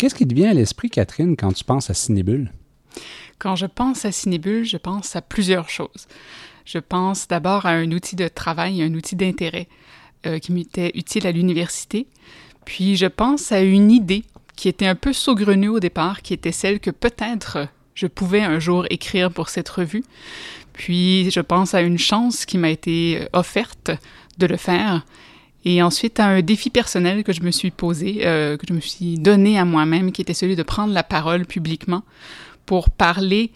Qu'est-ce qui te vient à l'esprit, Catherine, quand tu penses à Ciné-Bulles? Quand je pense à Ciné-Bulles, je pense à plusieurs choses. Je pense d'abord à un outil de travail, un outil d'intérêt qui m'était utile à l'université. Puis je pense à une idée qui était un peu saugrenue au départ, qui était celle que peut-être je pouvais un jour écrire pour cette revue. Puis je pense à une chance qui m'a été offerte de le faire. Et ensuite, à un défi personnel que je me suis posé, que je me suis donné à moi-même, qui était celui de prendre la parole publiquement pour parler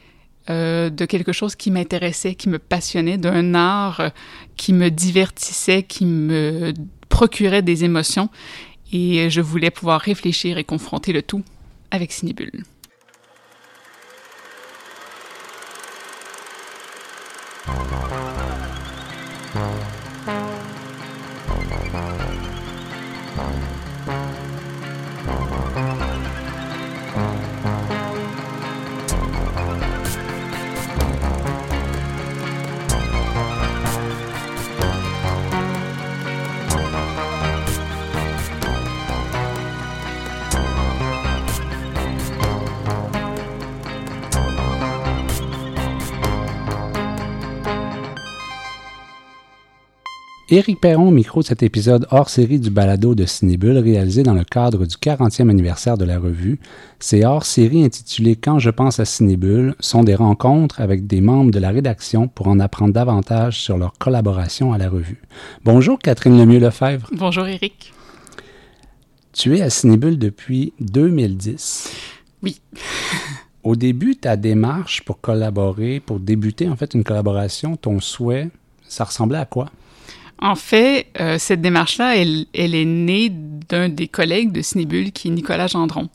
de quelque chose qui m'intéressait, qui me passionnait, d'un art qui me divertissait, qui me procurait des émotions. Et je voulais pouvoir réfléchir et confronter le tout avec Ciné-Bulles. Éric Perron au micro de cet épisode hors-série du balado de Ciné-Bulles réalisé dans le cadre du 40e anniversaire de la revue. Ces hors-séries intitulées « Quand je pense à Ciné-Bulles » sont des rencontres avec des membres de la rédaction pour en apprendre davantage sur leur collaboration à la revue. Bonjour Catherine Lemieux Lefebvre. Bonjour Éric. Tu es à Ciné-Bulles depuis 2010. Oui. Au début, ta démarche pour collaborer, pour débuter en fait une collaboration, ton souhait, ça ressemblait à quoi? En fait, cette démarche-là, elle est née d'un des collègues de Ciné-Bulles qui est Nicolas Gendron.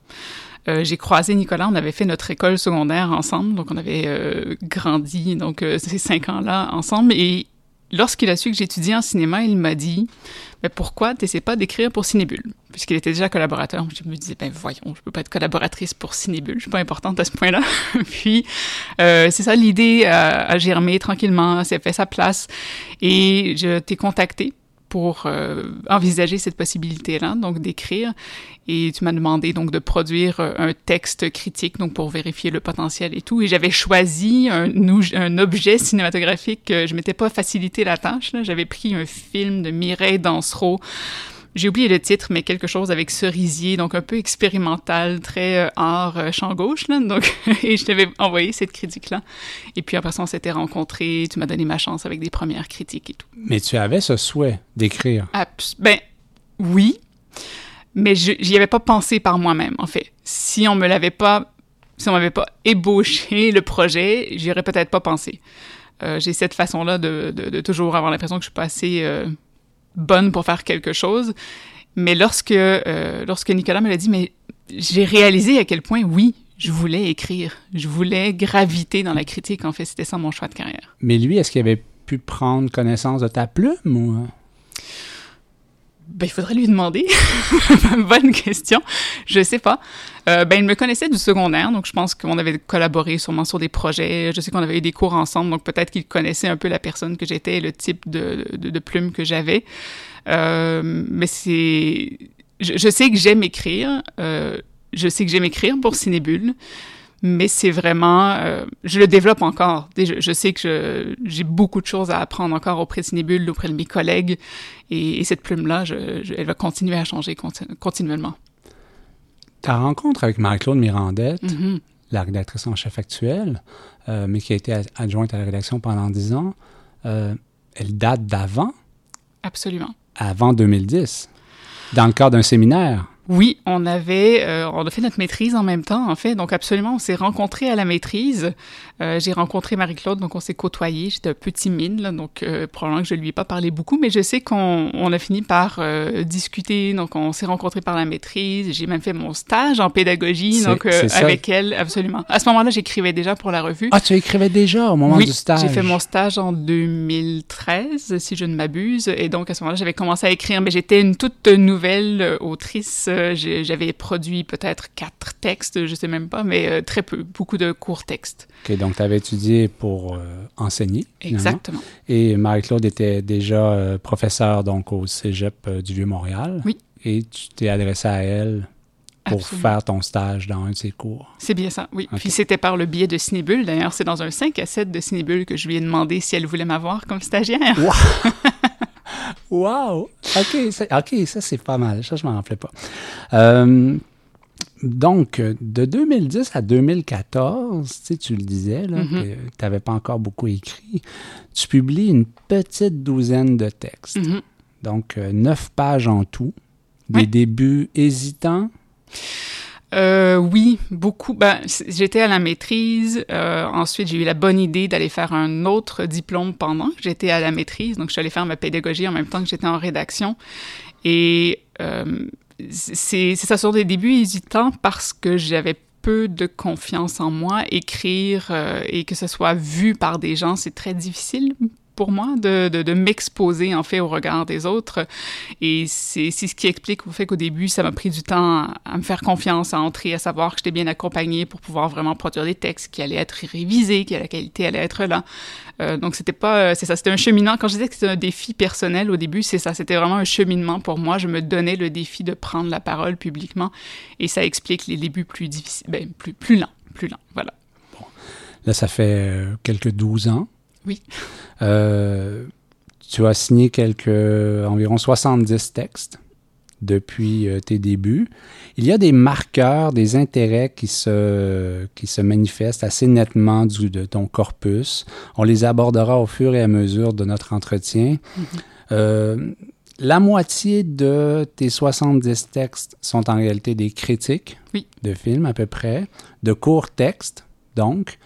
J'ai croisé Nicolas, on avait fait notre école secondaire ensemble, donc on avait grandi ces 5 ans-là ensemble. Et lorsqu'il a su que j'étudiais en cinéma, il m'a dit « Mais pourquoi tu n'essaies pas d'écrire pour Ciné-Bulles » puisqu'il était déjà collaborateur. Je me disais « Ben voyons, je ne peux pas être collaboratrice pour Ciné-Bulles, je ne suis pas importante à ce point-là. » Puis c'est ça, l'idée a germé tranquillement, s'est fait sa place et je t'ai contactée pour envisager cette possibilité-là, donc d'écrire. Et tu m'as demandé donc de produire un texte critique, donc pour vérifier le potentiel et tout. Et j'avais choisi un objet cinématographique. Je m'étais pas facilité la tâche, là. J'avais pris un film de Mireille Dansereau. J'ai oublié le titre, mais quelque chose avec cerisier, donc un peu expérimental, très art champ gauche, là. Donc, et je t'avais envoyé cette critique-là. Et puis après ça, on s'était rencontrés, tu m'as donné ma chance avec des premières critiques et tout. Mais tu avais ce souhait d'écrire? Oui, mais j'y avais pas pensé par moi-même, en fait. Si on m'avait pas ébauché le projet, j'y aurais peut-être pas pensé. J'ai cette façon-là de toujours avoir l'impression que je suis pas assez... bonne pour faire quelque chose, mais lorsque Nicolas me l'a dit, mais j'ai réalisé à quel point, oui, je voulais écrire, je voulais graviter dans la critique, en fait, c'était ça mon choix de carrière. Mais lui, est-ce qu'il avait pu prendre connaissance de ta plume ou... Ben, il faudrait lui demander. Bonne question. Je sais pas. Il me connaissait du secondaire, donc je pense qu'on avait collaboré sûrement sur des projets. Je sais qu'on avait eu des cours ensemble, donc peut-être qu'il connaissait un peu la personne que j'étais et le type de plume que j'avais. Mais c'est... Je sais que j'aime écrire. Je sais que j'aime écrire pour Ciné-Bulles. Mais c'est vraiment... je le développe encore. Je sais que j'ai beaucoup de choses à apprendre encore auprès de Ciné-Bulles, auprès de mes collègues. Et cette plume-là, elle va continuer à changer continuellement. Ta rencontre avec Marie-Claude Mirandette, mm-hmm. la rédactrice en chef actuelle, mais qui a été adjointe à la rédaction pendant 10 ans, elle date d'avant? Absolument. Avant 2010, dans le cadre d'un séminaire. Oui, on a fait notre maîtrise en même temps, en fait. Donc absolument, on s'est rencontrés à la maîtrise. J'ai rencontré Marie-Claude, donc on s'est côtoyés. J'étais un peu timide, là, donc probablement que je ne lui ai pas parlé beaucoup, mais je sais qu'on a fini par discuter. Donc on s'est rencontrés par la maîtrise. J'ai même fait mon stage en pédagogie, avec elle, absolument. À ce moment-là, j'écrivais déjà pour la revue. Ah, tu écrivais déjà au moment du stage? Oui, j'ai fait mon stage en 2013, si je ne m'abuse. Et donc à ce moment-là, j'avais commencé à écrire, mais j'étais une toute nouvelle autrice. J'avais produit peut-être 4 textes, je ne sais même pas, mais très peu, beaucoup de courts textes. OK, donc tu avais étudié pour enseigner. Exactement. Et Marie-Claude était déjà professeure donc, au cégep du Vieux-Montréal. Oui. Et tu t'es adressée à elle pour faire ton stage dans un de ses cours. C'est bien ça, oui. Okay. Puis c'était par le biais de Ciné-Bulles. D'ailleurs, c'est dans un 5 à 7 de Ciné-Bulles que je lui ai demandé si elle voulait m'avoir comme stagiaire. Wow! Wow! OK, ça c'est pas mal. Ça, je m'en rappelais pas. Donc, de 2010 à 2014, tu le disais, là, que tu n'avais pas encore beaucoup écrit, tu publies une petite douzaine de textes. Donc, 9 pages en tout. Des débuts hésitants? Oui, beaucoup. Ben, j'étais à la maîtrise. Ensuite, j'ai eu la bonne idée d'aller faire un autre diplôme pendant que j'étais à la maîtrise. Donc, je suis allée faire ma pédagogie en même temps que j'étais en rédaction. Et c'est ça, sur des débuts hésitants, parce que j'avais peu de confiance en moi. Écrire et que ce soit vu par des gens, c'est très difficile pour moi de m'exposer, en fait, au regard des autres. Et c'est ce qui explique au fait qu'au début, ça m'a pris du temps à me faire confiance, à entrer, à savoir que j'étais bien accompagnée pour pouvoir vraiment produire des textes qui allaient être révisés, que la qualité allait être là. Donc, c'était pas... c'est ça, c'était un cheminement. Quand je disais que c'était un défi personnel au début, c'est ça, c'était vraiment un cheminement pour moi. Je me donnais le défi de prendre la parole publiquement et ça explique les débuts plus difficiles, ben, plus lents, voilà. Bon. Là, ça fait quelques 12 ans. Oui. Tu as signé environ 70 textes depuis tes débuts. Il y a des marqueurs, des intérêts qui se manifestent assez nettement de ton corpus. On les abordera au fur et à mesure de notre entretien. La moitié de tes 70 textes sont en réalité des critiques de films, à peu près, de courts textes, donc.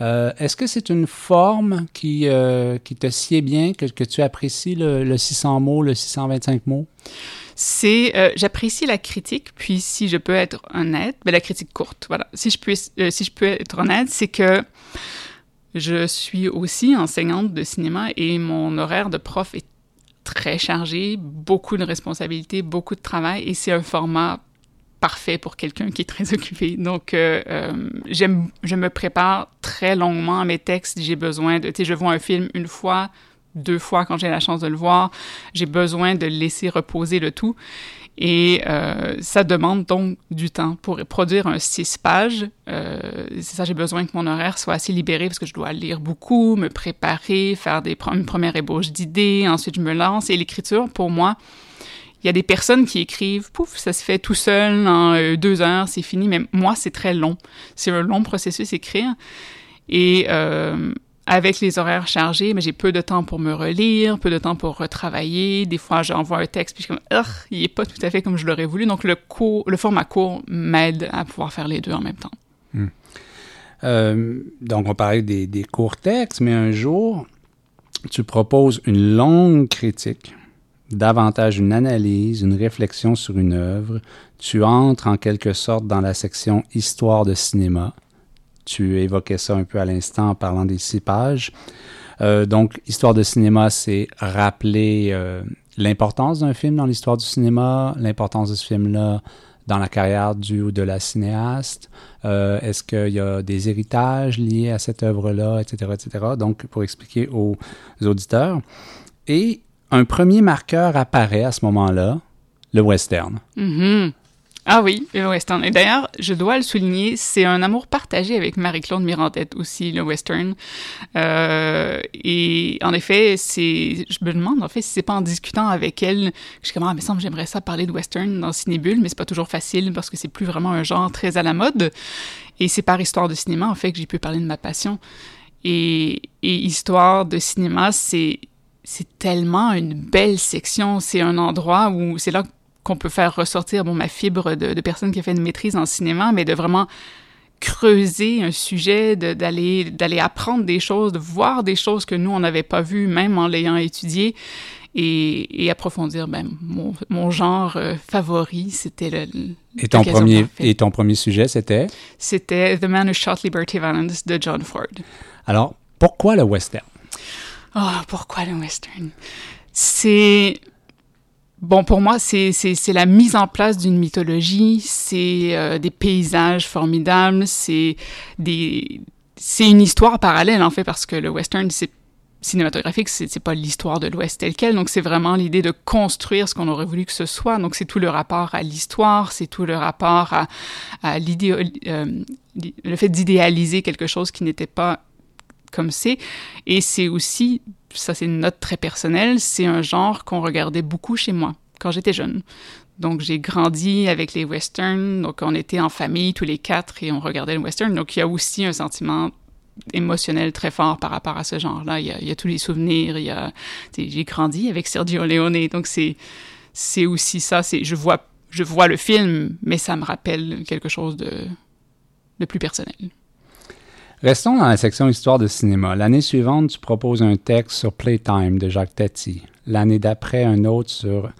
Est-ce que c'est une forme qui te sied bien, que tu apprécies le 600 mots, le 625 mots? J'apprécie la critique, puis si je peux être honnête, ben la critique courte, voilà. Si je peux être honnête, c'est que je suis aussi enseignante de cinéma et mon horaire de prof est très chargé, beaucoup de responsabilités, beaucoup de travail, et c'est un format parfait pour quelqu'un qui est très occupé. Donc, je me prépare très longuement à mes textes. J'ai besoin de... Tu sais, je vois un film une fois, 2 fois quand j'ai la chance de le voir. J'ai besoin de laisser reposer le tout. Et ça demande donc du temps. Pour produire un 6 pages, c'est ça, j'ai besoin que mon horaire soit assez libéré parce que je dois lire beaucoup, me préparer, faire une première ébauche d'idées. Ensuite, je me lance. Et l'écriture, pour moi... Il y a des personnes qui écrivent, pouf, ça se fait tout seul, en 2 heures, c'est fini. Mais moi, c'est très long. C'est un long processus, écrire. Et avec les horaires chargés, mais j'ai peu de temps pour me relire, peu de temps pour retravailler. Des fois, j'envoie un texte, puis je suis comme, il n'est pas tout à fait comme je l'aurais voulu. Donc, le format court m'aide à pouvoir faire les deux en même temps. Donc, on parlait des courts textes, mais un jour, tu proposes une longue critique. Davantage une analyse, une réflexion sur une œuvre. Tu entres en quelque sorte dans la section « Histoire de cinéma ». Tu évoquais ça un peu à l'instant en parlant des 6 pages. Donc, « Histoire de cinéma », c'est rappeler l'importance d'un film dans l'histoire du cinéma, l'importance de ce film-là dans la carrière du ou de la cinéaste. Est-ce qu'il y a des héritages liés à cette œuvre-là, etc., etc. Donc, pour expliquer aux auditeurs. Et... un premier marqueur apparaît à ce moment-là, le western. Ah oui, le western. Et d'ailleurs, je dois le souligner, c'est un amour partagé avec Marie-Claude Mirandette aussi, le western. Et en effet, je me demande en fait si c'est pas en discutant avec elle que je suis comme, ah, mais semble j'aimerais ça parler de western dans Ciné-Bulles, mais c'est pas toujours facile parce que c'est plus vraiment un genre très à la mode. Et c'est par Histoire de cinéma, en fait, que j'ai pu parler de ma passion. Et Histoire de cinéma, c'est tellement une belle section. C'est un endroit où c'est là qu'on peut faire ressortir ma fibre de personne qui a fait une maîtrise en cinéma, mais de vraiment creuser un sujet, d'aller apprendre des choses, de voir des choses que nous, on n'avait pas vues, même en l'ayant étudié, et approfondir mon genre favori. C'était Et ton premier sujet, c'était? C'était The Man Who Shot Liberty Valance de John Ford. Alors, pourquoi le western? Pourquoi le western? Pour moi, c'est la mise en place d'une mythologie, c'est des paysages formidables, c'est une histoire parallèle, en fait, parce que le western, c'est cinématographique, c'est pas l'histoire de l'Ouest telle quelle, donc c'est vraiment l'idée de construire ce qu'on aurait voulu que ce soit. Donc c'est tout le rapport à l'histoire, c'est tout le rapport à le fait d'idéaliser quelque chose qui n'était pas comme c'est. Et c'est aussi, ça c'est une note très personnelle, c'est un genre qu'on regardait beaucoup chez moi quand j'étais jeune. Donc, j'ai grandi avec les westerns, donc on était en famille tous les quatre et on regardait le western. Donc, il y a aussi un sentiment émotionnel très fort par rapport à ce genre-là. Il y a tous les souvenirs, j'ai grandi avec Sergio Leone, donc c'est aussi ça. Je vois le film, mais ça me rappelle quelque chose de plus personnel. Restons dans la section Histoire de cinéma. L'année suivante, tu proposes un texte sur Playtime de Jacques Tati. L'année d'après, un autre sur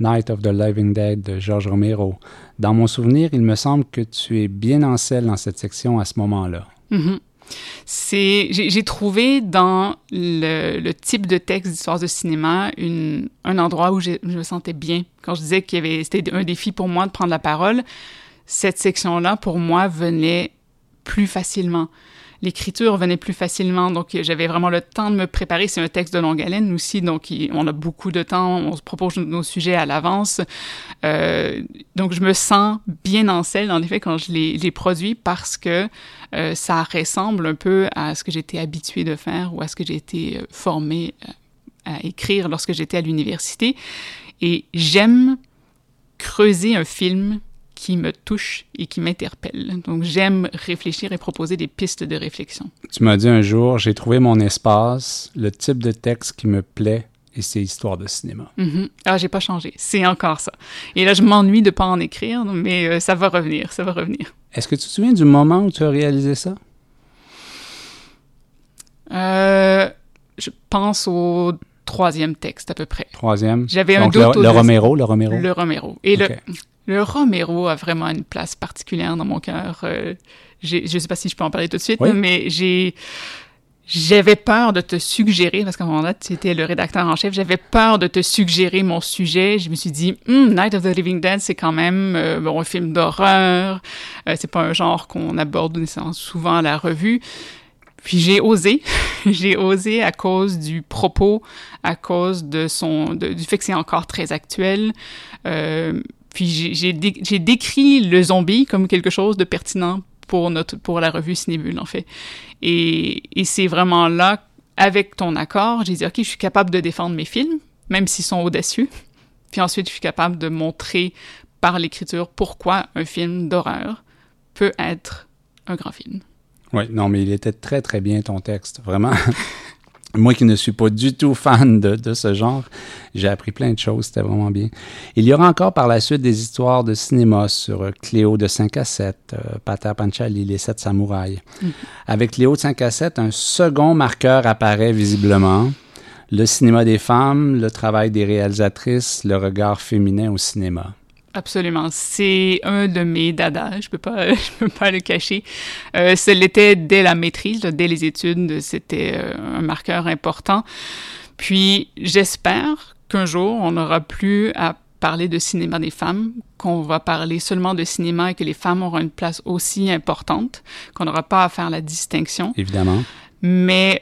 Night of the Living Dead de Georges Romero. Dans mon souvenir, il me semble que tu es bien en selle dans cette section à ce moment-là. Mm-hmm. J'ai trouvé dans le type de texte d'histoire de cinéma un endroit où je me sentais bien. Quand je disais qu'il y avait, c'était un défi pour moi de prendre la parole, cette section-là, pour moi, venait plus facilement. L'écriture venait plus facilement, donc j'avais vraiment le temps de me préparer. C'est un texte de longue haleine aussi, donc on a beaucoup de temps, on se propose nos sujets à l'avance. Donc je me sens bien en selle, en effet, quand je les produis, parce que ça ressemble un peu à ce que j'étais habituée de faire ou à ce que j'ai été formée à écrire lorsque j'étais à l'université. Et j'aime creuser un film qui me touche et qui m'interpelle. Donc, j'aime réfléchir et proposer des pistes de réflexion. Tu m'as dit un jour, j'ai trouvé mon espace, le type de texte qui me plaît, et c'est Histoire de cinéma. Mm-hmm. Ah, j'ai pas changé. C'est encore ça. Et là, je m'ennuie de pas en écrire, mais ça va revenir, ça va revenir. Est-ce que tu te souviens du moment où tu as réalisé ça? Je pense au troisième texte, à peu près. Troisième? J'avais un doute. Le Romero. Et okay. Le Romero a vraiment une place particulière dans mon cœur. Je ne sais pas si je peux en parler tout de suite, oui. Mais j'avais peur de te suggérer, parce qu'à un moment là, tu étais le rédacteur en chef, j'avais peur de te suggérer mon sujet. Je me suis dit, Night of the Living Dead, c'est quand même un film d'horreur. C'est pas un genre qu'on aborde nécessairement souvent à la revue. Puis j'ai osé à cause du propos, à cause du fait que c'est encore très actuel. Puis j'ai décrit le zombie comme quelque chose de pertinent pour la revue Ciné-Bulles, en fait. Et c'est vraiment là, avec ton accord, j'ai dit « Ok, je suis capable de défendre mes films, même s'ils sont audacieux. » Puis ensuite, je suis capable de montrer par l'écriture pourquoi un film d'horreur peut être un grand film. Oui, non, mais il était très, très bien ton texte, vraiment. Moi qui ne suis pas du tout fan de ce genre, j'ai appris plein de choses, c'était vraiment bien. Il y aura encore par la suite des histoires de cinéma sur Cléo de 5 à 7, Pather Panchali, Les 7 Samouraïs. Mm. Avec Cléo de 5 à 7, un second marqueur apparaît visiblement. Le cinéma des femmes, le travail des réalisatrices, le regard féminin au cinéma. Absolument. C'est un de mes dadas. Je peux pas le cacher. Ça l'était dès la maîtrise, dès les études. C'était un marqueur important. Puis, j'espère qu'un jour, on n'aura plus à parler de cinéma des femmes, qu'on va parler seulement de cinéma et que les femmes auront une place aussi importante, qu'on n'aura pas à faire la distinction. Évidemment. Mais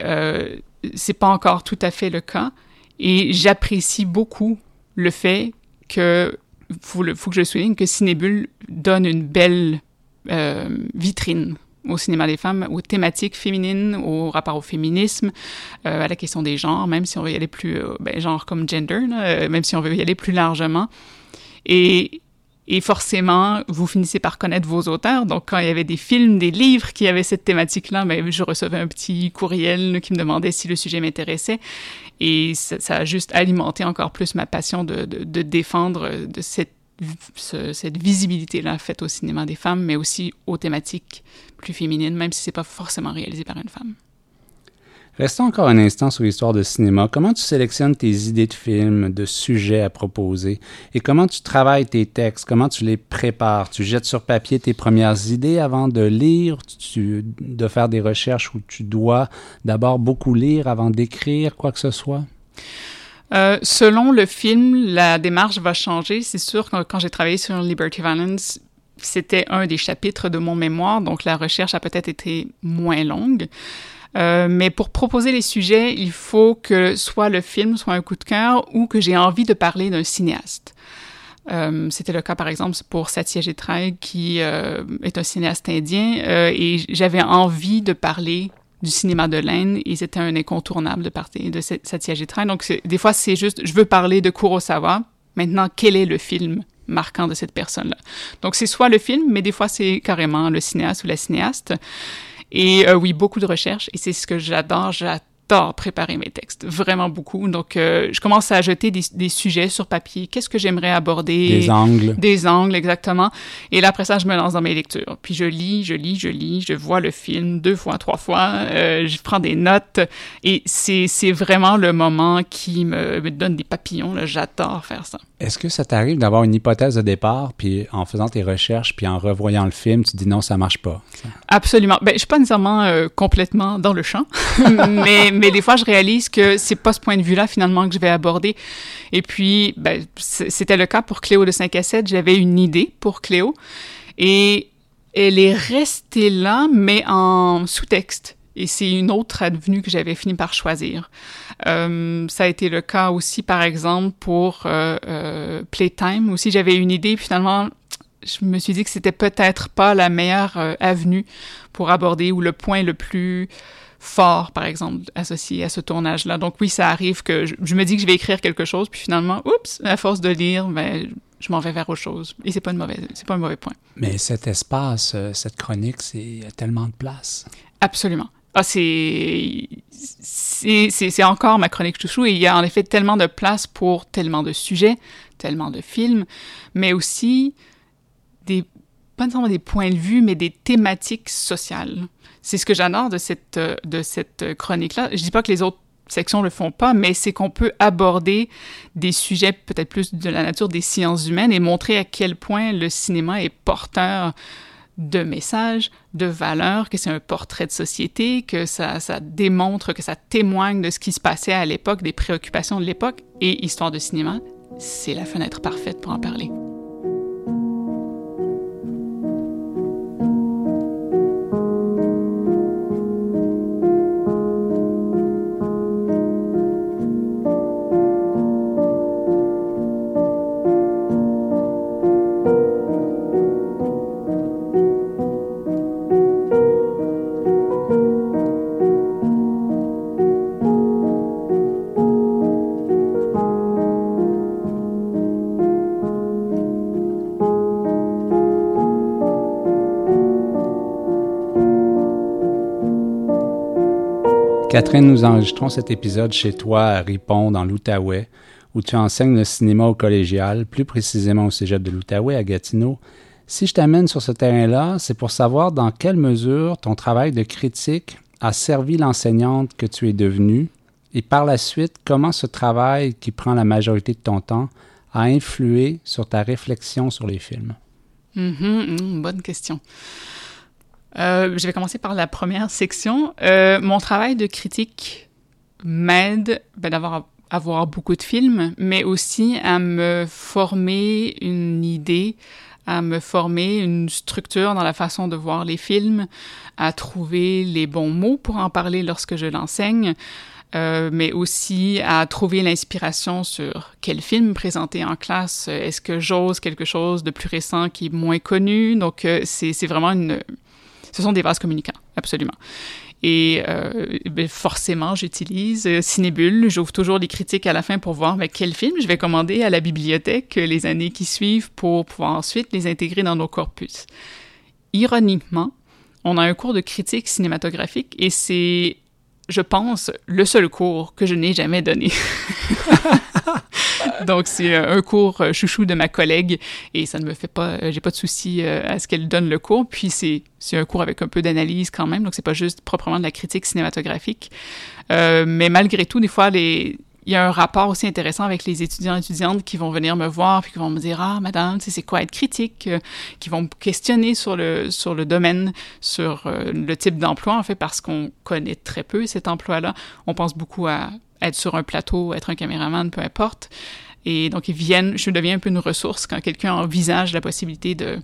c'est pas encore tout à fait le cas. Et j'apprécie beaucoup le fait que faut que je souligne que Ciné-Bulles donne une belle vitrine au cinéma des femmes, aux thématiques féminines, au rapport au féminisme, à la question des genres, même si on veut y aller plus... genre comme gender, là, même si on veut y aller plus largement. Et forcément, vous finissez par connaître vos auteurs. Donc, quand il y avait des films, des livres qui avaient cette thématique-là, je recevais un petit courriel qui me demandait si le sujet m'intéressait. Et ça a juste alimenté encore plus ma passion de défendre de cette visibilité-là faite au cinéma des femmes, mais aussi aux thématiques plus féminines, même si c'est pas forcément réalisé par une femme. Restons encore un instant sur l'histoire de cinéma. Comment tu sélectionnes tes idées de films, de sujets à proposer? Et comment tu travailles tes textes? Comment tu les prépares? Tu jettes sur papier tes premières idées avant de lire, de faire des recherches où tu dois d'abord beaucoup lire avant d'écrire quoi que ce soit? Selon le film, la démarche va changer. C'est sûr que quand j'ai travaillé sur Liberty Valance, c'était un des chapitres de mon mémoire, donc la recherche a peut-être été moins longue. Mais pour proposer les sujets, il faut que soit le film soit un coup de cœur ou que j'ai envie de parler d'un cinéaste. C'était le cas, par exemple, pour Satyajit Ray, qui est un cinéaste indien, et j'avais envie de parler du cinéma de l'Inde, et c'était un incontournable de parler de Satyajit Ray. Donc, des fois, c'est juste, je veux parler de Kurosawa. Maintenant, quel est le film marquant de cette personne-là? Donc, c'est soit le film, mais des fois, c'est carrément le cinéaste ou la cinéaste. Et oui, beaucoup de recherches, et c'est ce que j'adore. J'adore préparer mes textes, vraiment beaucoup. Donc, je commence à jeter des sujets sur papier. Qu'est-ce que j'aimerais aborder? Des angles. Des angles, exactement. Et là, après ça, je me lance dans mes lectures. Puis je lis, je vois le film 2 fois, 3 fois, je prends des notes. Et c'est vraiment le moment qui me donne des papillons, là. J'adore faire ça. Est-ce que ça t'arrive d'avoir une hypothèse de départ, puis en faisant tes recherches, puis en revoyant le film, tu te dis non, ça marche pas? Absolument. Ben, je suis pas nécessairement complètement dans le champ, mais des fois, je réalise que c'est pas ce point de vue-là, finalement, que je vais aborder. Et puis, ben, c'était le cas pour Cléo de 5 à 7. J'avais une idée pour Cléo, et elle est restée là, mais en sous-texte. Et c'est une autre avenue que j'avais fini par choisir. Ça a été le cas aussi, par exemple, pour Playtime. Aussi, j'avais une idée, puis finalement, je me suis dit que c'était peut-être pas la meilleure avenue pour aborder, ou le point le plus fort, par exemple, associé à ce tournage-là. Donc oui, ça arrive que je me dis que je vais écrire quelque chose, puis finalement, oups, à force de lire, ben, je m'en vais vers autre chose. Et c'est pas un mauvais point. Mais cet espace, cette chronique, il y a tellement de place. Absolument. Ah, c'est encore ma chronique chouchou, et il y a en effet tellement de place pour tellement de sujets, tellement de films, mais aussi pas nécessairement des points de vue, mais des thématiques sociales. C'est ce que j'adore de cette chronique-là. Je dis pas que les autres sections le font pas, mais c'est qu'on peut aborder des sujets peut-être plus de la nature des sciences humaines, et montrer à quel point le cinéma est porteur de messages, de valeurs, que c'est un portrait de société, que ça démontre, que ça témoigne de ce qui se passait à l'époque, des préoccupations de l'époque. Et Histoire de cinéma, c'est la fenêtre parfaite pour en parler. Catherine, nous enregistrons cet épisode chez toi à Ripon, dans l'Outaouais, où tu enseignes le cinéma au collégial, plus précisément au cégep de l'Outaouais, à Gatineau. Si je t'amène sur ce terrain-là, c'est pour savoir dans quelle mesure ton travail de critique a servi l'enseignante que tu es devenue, et par la suite, comment ce travail qui prend la majorité de ton temps a influé sur ta réflexion sur les films. Bonne question. Je vais commencer par la première section. Mon travail de critique m'aide d'avoir à voir beaucoup de films, mais aussi à me former une idée, à me former une structure dans la façon de voir les films, à trouver les bons mots pour en parler lorsque je l'enseigne, mais aussi à trouver l'inspiration sur quel film présenter en classe. Est-ce que j'ose quelque chose de plus récent qui est moins connu? Donc, c'est vraiment ce sont des vases communicants, absolument. Et forcément, j'utilise Ciné-Bulles. J'ouvre toujours les critiques à la fin pour voir quel film je vais commander à la bibliothèque les années qui suivent, pour pouvoir ensuite les intégrer dans nos corpus. Ironiquement, on a un cours de critique cinématographique, et c'est, je pense, le seul cours que je n'ai jamais donné. Donc, c'est un cours chouchou de ma collègue, et ça ne me fait pas... J'ai pas de souci à ce qu'elle donne le cours. Puis, c'est un cours avec un peu d'analyse quand même, donc c'est pas juste proprement de la critique cinématographique. Mais malgré tout, des fois, il y a un rapport aussi intéressant avec les étudiants et étudiantes qui vont venir me voir, puis qui vont me dire « Ah, madame, c'est quoi être critique? » Qui vont me questionner sur le domaine, sur le type d'emploi, en fait, parce qu'on connaît très peu cet emploi-là. On pense beaucoup à être sur un plateau, être un caméraman, peu importe. Et donc, je deviens un peu une ressource quand quelqu'un envisage la possibilité de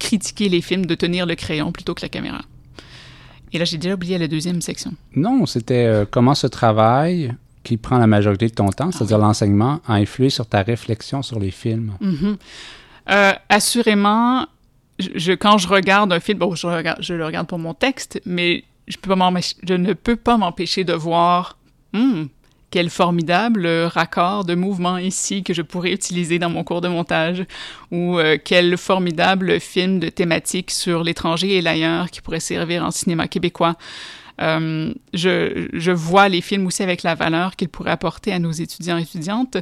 critiquer les films, de tenir le crayon plutôt que la caméra. Et là, j'ai déjà oublié la deuxième section. Non, c'était comment ce travail qui prend la majorité de ton temps, c'est-à-dire l'enseignement, a influé sur ta réflexion sur les films. Mm-hmm. Assurément, quand je regarde un film, bon, je le regarde pour mon texte, mais je ne peux pas m'empêcher de voir quel formidable raccord de mouvement ici que je pourrais utiliser dans mon cours de montage, ou quel formidable film de thématique sur l'étranger et l'ailleurs qui pourrait servir en cinéma québécois. Je vois les films aussi avec la valeur qu'ils pourraient apporter à nos étudiants et étudiantes.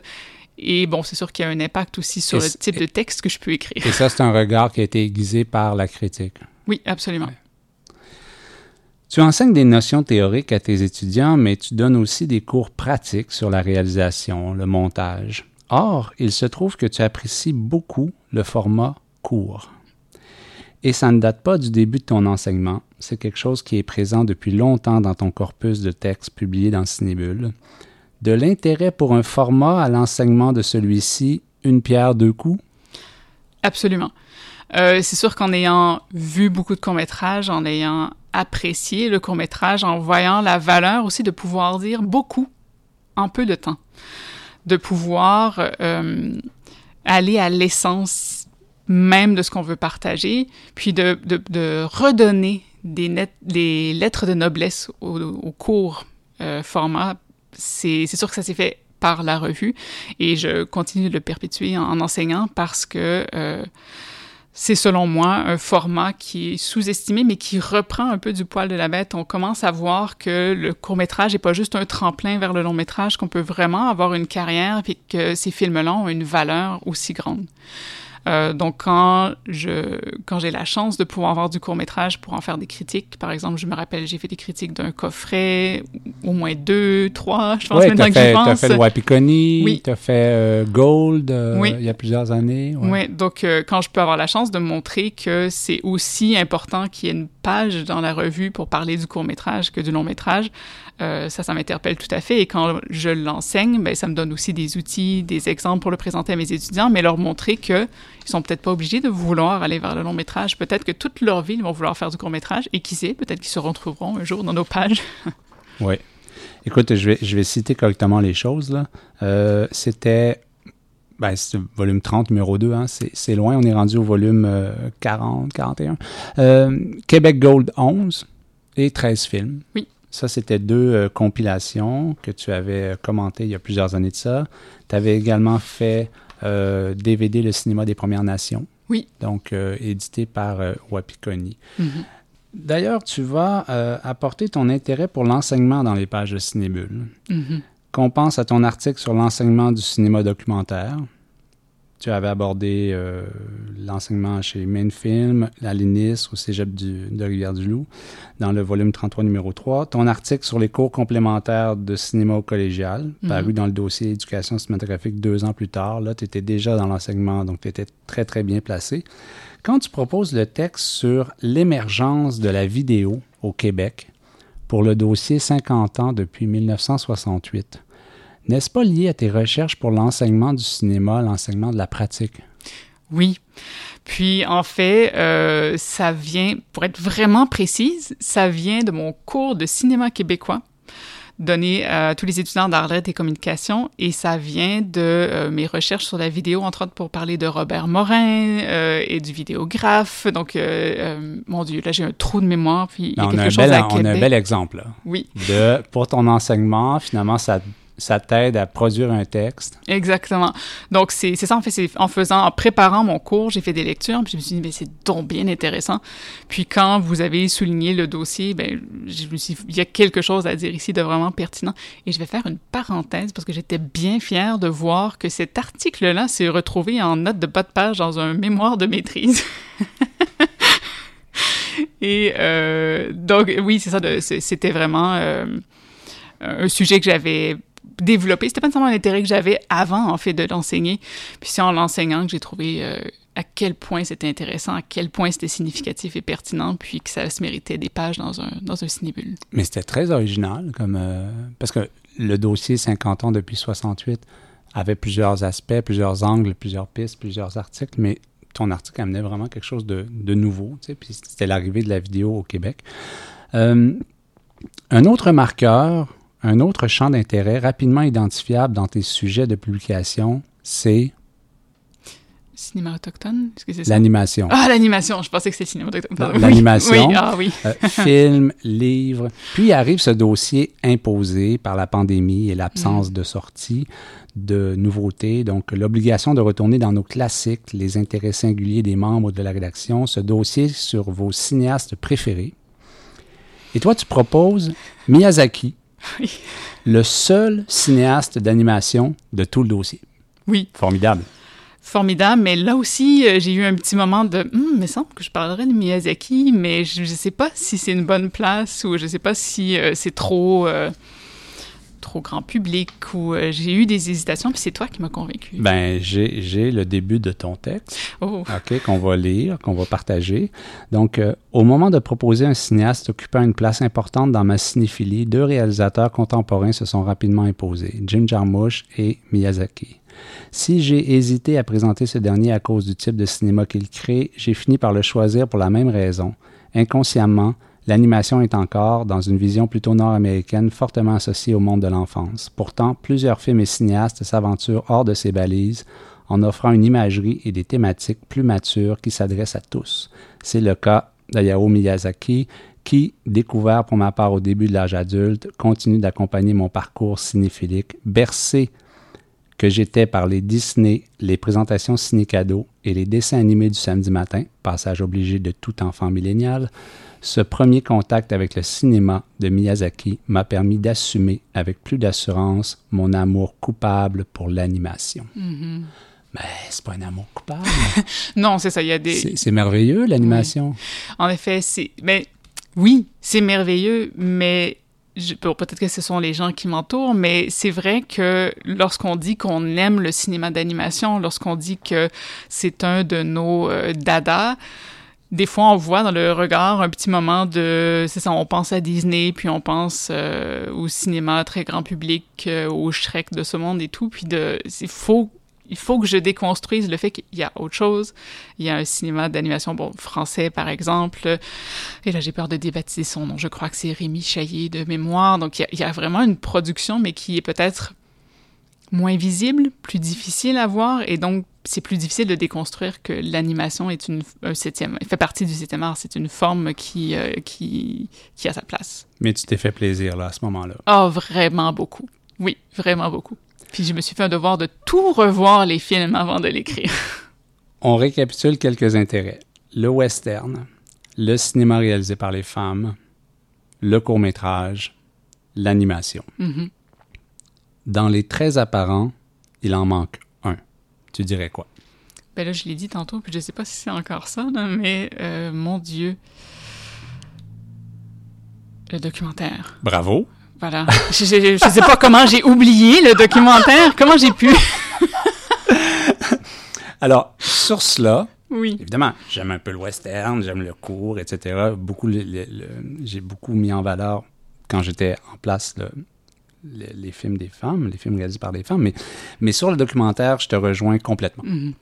Et bon, c'est sûr qu'il y a un impact aussi sur le type de texte que je peux écrire. Et ça, c'est un regard qui a été aiguisé par la critique. Oui, absolument. Ouais. Tu enseignes des notions théoriques à tes étudiants, mais tu donnes aussi des cours pratiques sur la réalisation, le montage. Or, il se trouve que tu apprécies beaucoup le format court. Et ça ne date pas du début de ton enseignement. C'est quelque chose qui est présent depuis longtemps dans ton corpus de textes publiés dans Ciné-Bulles. De l'intérêt pour un format à l'enseignement de celui-ci, une pierre deux coups? Absolument. C'est sûr qu'en ayant vu beaucoup de courts-métrages, en ayant apprécié le court-métrage, en voyant la valeur aussi de pouvoir dire beaucoup en peu de temps, de pouvoir aller à l'essence même de ce qu'on veut partager, puis de redonner des lettres de noblesse au court format. C'est sûr que ça s'est fait par la revue et je continue de le perpétuer en enseignant parce que c'est selon moi un format qui est sous-estimé mais qui reprend un peu du poil de la bête. On commence à voir que le court-métrage n'est pas juste un tremplin vers le long-métrage, qu'on peut vraiment avoir une carrière et que ces films-là ont une valeur aussi grande. Donc, quand j'ai la chance de pouvoir avoir du court-métrage pour en faire des critiques, par exemple, je me rappelle, j'ai fait des critiques d'un coffret, au moins 2, 3, je pense maintenant que j'y pense. Oui, t'as fait le Wapikoni, t'as fait Gold, il y a plusieurs années. Oui, donc quand je peux avoir la chance de montrer que c'est aussi important qu'il y ait une page dans la revue pour parler du court-métrage que du long-métrage, ça m'interpelle tout à fait. Et quand je l'enseigne, ben, ça me donne aussi des outils, des exemples pour le présenter à mes étudiants, mais leur montrer qu'ils sont peut-être pas obligés de vouloir aller vers le long-métrage. Peut-être que toute leur vie, ils vont vouloir faire du court-métrage. Et qui sait, peut-être qu'ils se retrouveront un jour dans nos pages. Oui. Écoute, je vais citer correctement les choses, là. C'est volume 30, numéro 2, hein, c'est loin. On est rendu au volume 40, 41. Québec Gold 11 et 13 films. Oui. Ça, c'était 2 compilations que tu avais commentées il y a plusieurs années de ça. Tu avais également fait DVD Le cinéma des Premières Nations. Oui. Donc, édité par Wapikoni. Mm-hmm. D'ailleurs, tu vas apporter ton intérêt pour l'enseignement dans les pages de Ciné-Bulles. Mm-hmm. Qu'on pense à ton article sur l'enseignement du cinéma documentaire. Tu avais abordé l'enseignement chez Mainfilm, à l'INIS, au cégep de Rivière-du-Loup, dans le volume 33, numéro 3. Ton article sur les cours complémentaires de cinéma au collégial, paru dans le dossier éducation cinématographique 2 ans plus tard. Là, tu étais déjà dans l'enseignement, donc tu étais très, très bien placé. Quand tu proposes le texte sur l'émergence de la vidéo au Québec pour le dossier 50 ans depuis 1968, n'est-ce pas lié à tes recherches pour l'enseignement du cinéma, l'enseignement de la pratique? Oui. Puis, en fait, ça vient, pour être vraiment précise, ça vient de mon cours de cinéma québécois donné à tous les étudiants d'art et communications, et ça vient de mes recherches sur la vidéo, entre autres pour parler de Robert Morin et du vidéographe. Donc, mon Dieu, là, j'ai un trou de mémoire, puis il y a quelque chose à Québec. On a un bel exemple, là. Oui. Pour ton enseignement, finalement, ça t'aide à produire un texte. Exactement. Donc, c'est ça, en fait, c'est en préparant mon cours, j'ai fait des lectures, puis je me suis dit, mais c'est donc bien intéressant. Puis quand vous avez souligné le dossier, ben, je me suis dit, il y a quelque chose à dire ici de vraiment pertinent. Et je vais faire une parenthèse, parce que j'étais bien fière de voir que cet article-là s'est retrouvé en note de bas de page dans un mémoire de maîtrise. Et donc, oui, c'est ça, c'était vraiment un sujet que j'avais développé. C'était pas nécessairement l'intérêt que j'avais avant, en fait, de l'enseigner. Puis c'est en l'enseignant que j'ai trouvé à quel point c'était intéressant, à quel point c'était significatif et pertinent, puis que ça se méritait des pages dans un ciné-bulle. Mais c'était très original, parce que le dossier 50 ans depuis 68 avait plusieurs aspects, plusieurs angles, plusieurs pistes, plusieurs articles, mais ton article amenait vraiment quelque chose de nouveau, tu sais, puis c'était l'arrivée de la vidéo au Québec. Un autre marqueur, un autre champ d'intérêt rapidement identifiable dans tes sujets de publication, c'est... Cinéma autochtone? Est-ce que c'est ça? L'animation. Ah, l'animation! Je pensais que c'était cinéma autochtone. Pardon. L'animation, oui. Oui. Ah, oui. Films, livres. Puis arrive ce dossier imposé par la pandémie et l'absence de sortie, de nouveautés. Donc, l'obligation de retourner dans nos classiques, les intérêts singuliers des membres de la rédaction, ce dossier sur vos cinéastes préférés. Et toi, tu proposes Miyazaki, oui, le seul cinéaste d'animation de tout le dossier. Oui. Formidable. Formidable, mais là aussi, j'ai eu un petit moment de « il me semble que je parlerais de Miyazaki, mais je ne sais pas si c'est une bonne place ou je ne sais pas si c'est trop grand public ou j'ai eu des hésitations, puis c'est toi qui m'as convaincue. » Bien, j'ai le début de ton texte, OK, qu'on va lire, qu'on va partager. Donc, au moment de proposer un cinéaste occupant une place importante dans ma cinéphilie, deux réalisateurs contemporains se sont rapidement imposés, Jim Jarmusch et Miyazaki. Si j'ai hésité à présenter ce dernier à cause du type de cinéma qu'il crée, j'ai fini par le choisir pour la même raison. Inconsciemment, l'animation est encore dans une vision plutôt nord-américaine fortement associée au monde de l'enfance. Pourtant, plusieurs films et cinéastes s'aventurent hors de ces balises en offrant une imagerie et des thématiques plus matures qui s'adressent à tous. C'est le cas d'Hayao Miyazaki, qui, découvert pour ma part au début de l'âge adulte, continue d'accompagner mon parcours cinéphilique, bercé que j'étais par les Disney, les présentations ciné-cadeaux et les dessins animés du samedi matin, passage obligé de tout enfant millénial, ce premier contact avec le cinéma de Miyazaki m'a permis d'assumer avec plus d'assurance mon amour coupable pour l'animation. Mm-hmm. Mais c'est pas un amour coupable. Non, c'est ça, il y a des... C'est merveilleux, l'animation. Oui. En effet, c'est... Mais oui, c'est merveilleux, mais... Peut-être que ce sont les gens qui m'entourent, mais c'est vrai que lorsqu'on dit qu'on aime le cinéma d'animation, lorsqu'on dit que c'est un de nos dadas, des fois on voit dans le regard un petit moment de... C'est ça, on pense à Disney, puis on pense au cinéma très grand public, au Shrek de ce monde et tout, puis il faut que je déconstruise le fait qu'il y a autre chose. Il y a un cinéma d'animation, français par exemple. Et là, j'ai peur de débaptiser son nom. Je crois que c'est Rémi Chaillé de mémoire. Donc, il y a vraiment une production, mais qui est peut-être moins visible, plus difficile à voir. Et donc, c'est plus difficile de déconstruire que l'animation est fait partie du 7e art. C'est une forme qui a sa place. Mais tu t'es fait plaisir, là, à ce moment-là. Oh, vraiment beaucoup. Oui, vraiment beaucoup. Puis je me suis fait un devoir de tout revoir les films avant de l'écrire. On récapitule quelques intérêts. Le western, le cinéma réalisé par les femmes, le court-métrage, l'animation. Mm-hmm. Dans les traits apparents, il en manque un. Tu dirais quoi? Ben là, je l'ai dit tantôt, puis je ne sais pas si c'est encore ça, là, mais mon Dieu, le documentaire. Bravo! Voilà. Je sais pas comment j'ai oublié le documentaire. Comment j'ai pu? Alors, sur cela, oui. Évidemment, j'aime un peu le western, j'aime le court, etc. J'ai beaucoup mis en valeur, quand j'étais en place, les films des femmes, les films réalisés par des femmes. Mais sur le documentaire, je te rejoins complètement. Mm-hmm.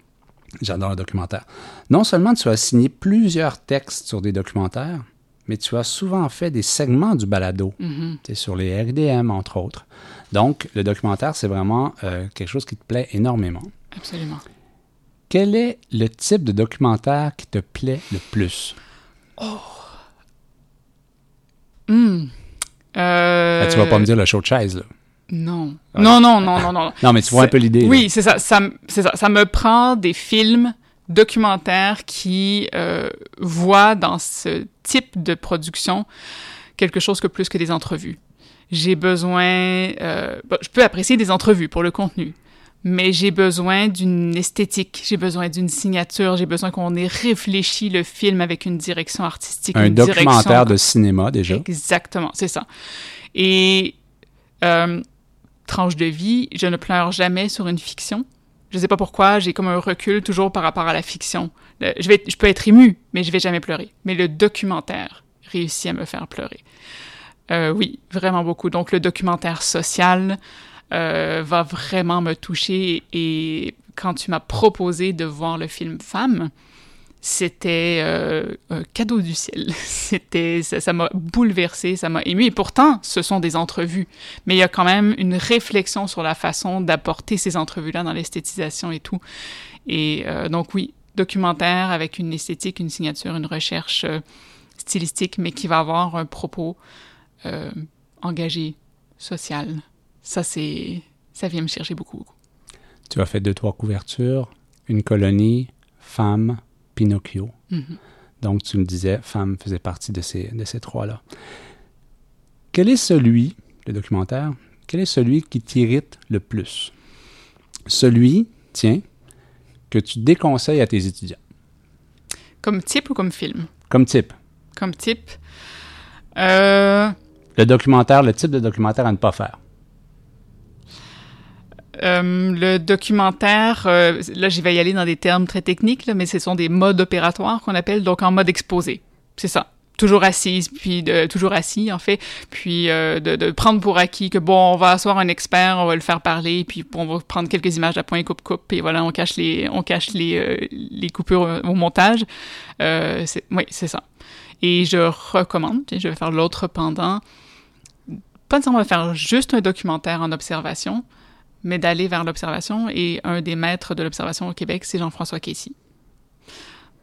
J'adore le documentaire. Non seulement tu as signé plusieurs textes sur des documentaires, mais tu as souvent fait des segments du balado, mm-hmm. sur les RDM, entre autres. Donc, le documentaire, c'est vraiment quelque chose qui te plaît énormément. Absolument. Quel est le type de documentaire qui te plaît le plus? Oh! Là, tu vas pas me dire le show de chaise, là. Non. Ouais. Non. Non, mais tu vois un peu l'idée. Oui, c'est ça, c'est ça. Ça me prend des films... documentaire qui voit dans ce type de production quelque chose que plus que des entrevues. J'ai besoin... je peux apprécier des entrevues pour le contenu, mais j'ai besoin d'une esthétique, j'ai besoin d'une signature, j'ai besoin qu'on ait réfléchi le film avec une direction artistique. Un documentaire de cinéma, déjà. Exactement, c'est ça. Et tranche de vie, je ne pleure jamais sur une fiction. Je ne sais pas pourquoi, j'ai comme un recul toujours par rapport à la fiction. Je peux être émue, mais je ne vais jamais pleurer. Mais le documentaire réussit à me faire pleurer. Oui, vraiment beaucoup. Donc, le documentaire social va vraiment me toucher et quand tu m'as proposé de voir le film Femme, c'était un cadeau du ciel. Ça m'a bouleversée, ça m'a émue. Et pourtant, ce sont des entrevues. Mais il y a quand même une réflexion sur la façon d'apporter ces entrevues-là dans l'esthétisation et tout. Et donc oui, documentaire avec une esthétique, une signature, une recherche stylistique, mais qui va avoir un propos engagé, social. Ça vient me chercher beaucoup, beaucoup. Tu as fait 2-3 couvertures, Une colonie, Femme, Pinocchio. Mm-hmm. Donc, tu me disais, Femme faisait partie de ces 3-là. Quel est celui qui t'irrite le plus? Celui, tiens, que tu déconseilles à tes étudiants. Comme type ou comme film? Comme type. Le type de documentaire à ne pas faire. Le documentaire, là, je vais y aller dans des termes très techniques, là, mais ce sont des modes opératoires qu'on appelle, donc en mode exposé. C'est ça. Toujours assis, puis de prendre pour acquis que, bon, on va asseoir un expert, on va le faire parler, puis on va prendre quelques images d'appoint, coupe, et voilà, on cache les coupures au montage. C'est ça. Et je recommande, je vais faire l'autre pendant, pas nécessairement de faire juste un documentaire en observation, mais d'aller vers l'observation, et un des maîtres de l'observation au Québec, c'est Jean-François Casey.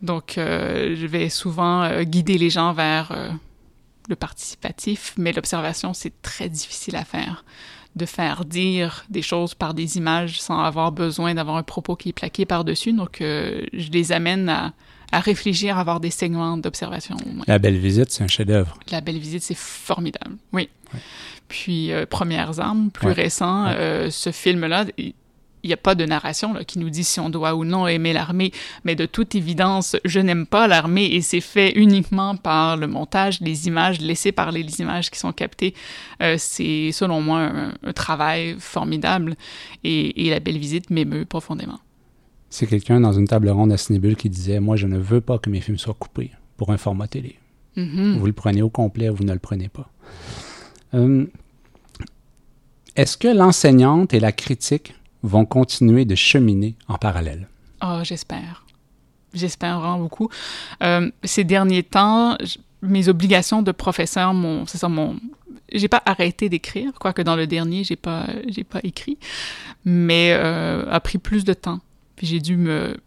Donc, je vais souvent guider les gens vers le participatif, mais l'observation, c'est très difficile à faire. De faire dire des choses par des images sans avoir besoin d'avoir un propos qui est plaqué par-dessus. Donc, je les amène à réfléchir, à avoir des segments d'observation. Au moins. La belle visite, c'est un chef-d'œuvre. La belle visite, c'est formidable, oui. Ouais. Puis, Premières armes, plus récent, ce film-là... Il n'y a pas de narration là, qui nous dit si on doit ou non aimer l'armée, mais de toute évidence, je n'aime pas l'armée et c'est fait uniquement par le montage, les images, laisser parler les images qui sont captées. C'est, selon moi, un travail formidable et La belle visite m'émeut profondément. C'est quelqu'un dans une table ronde à Ciné-Bulles qui disait « Moi, je ne veux pas que mes films soient coupés pour un format télé. Mm-hmm. Vous le prenez au complet, vous ne le prenez pas. » Est-ce que l'enseignante et la critique vont continuer de cheminer en parallèle? Ah, j'espère. J'espère vraiment beaucoup. Ces derniers temps, mes obligations de professeur, j'ai pas arrêté d'écrire, quoique dans le dernier, j'ai pas écrit, mais a pris plus de temps. Puis j'ai dû me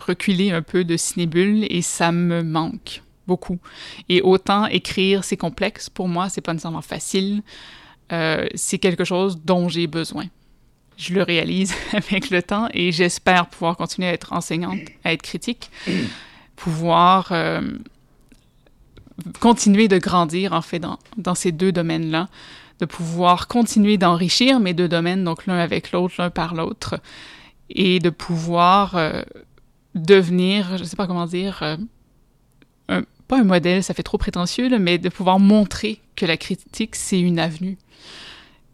reculer un peu de Ciné-Bulles et ça me manque beaucoup. Et autant écrire, c'est complexe. Pour moi, c'est pas nécessairement facile. C'est quelque chose dont j'ai besoin. Je le réalise avec le temps et j'espère pouvoir continuer à être enseignante, à être critique, pouvoir continuer de grandir, en fait, dans ces deux domaines-là, de pouvoir continuer d'enrichir mes deux domaines, donc l'un avec l'autre, l'un par l'autre, et de pouvoir devenir, je ne sais pas comment dire, pas un modèle, ça fait trop prétentieux, là, mais de pouvoir montrer que la critique, c'est une avenue.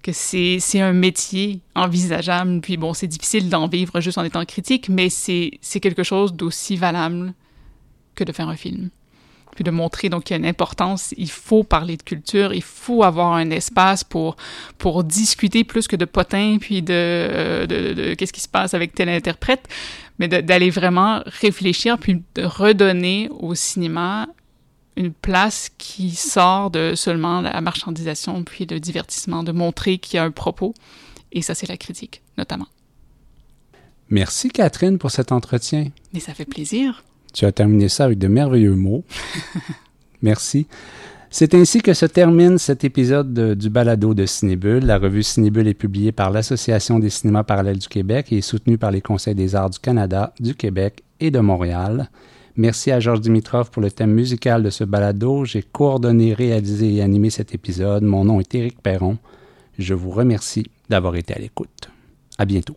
Que c'est un métier envisageable, puis bon, c'est difficile d'en vivre juste en étant critique, mais c'est quelque chose d'aussi valable que de faire un film. Puis de montrer donc qu'il y a une importance, il faut parler de culture, il faut avoir un espace pour discuter plus que de potins, puis de qu'est-ce qui se passe avec tel interprète, mais d'aller vraiment réfléchir, puis de redonner au cinéma une place qui sort de seulement la marchandisation puis le divertissement, de montrer qu'il y a un propos. Et ça, c'est la critique, notamment. Merci, Catherine, pour cet entretien. Mais ça fait plaisir. Tu as terminé ça avec de merveilleux mots. Merci. C'est ainsi que se termine cet épisode du balado de Ciné-Bulles. La revue Ciné-Bulles est publiée par l'Association des cinémas parallèles du Québec et est soutenue par les Conseils des arts du Canada, du Québec et de Montréal. Merci à Georges Dimitrov pour le thème musical de ce balado. J'ai coordonné, réalisé et animé cet épisode. Mon nom est Éric Perron. Je vous remercie d'avoir été à l'écoute. À bientôt.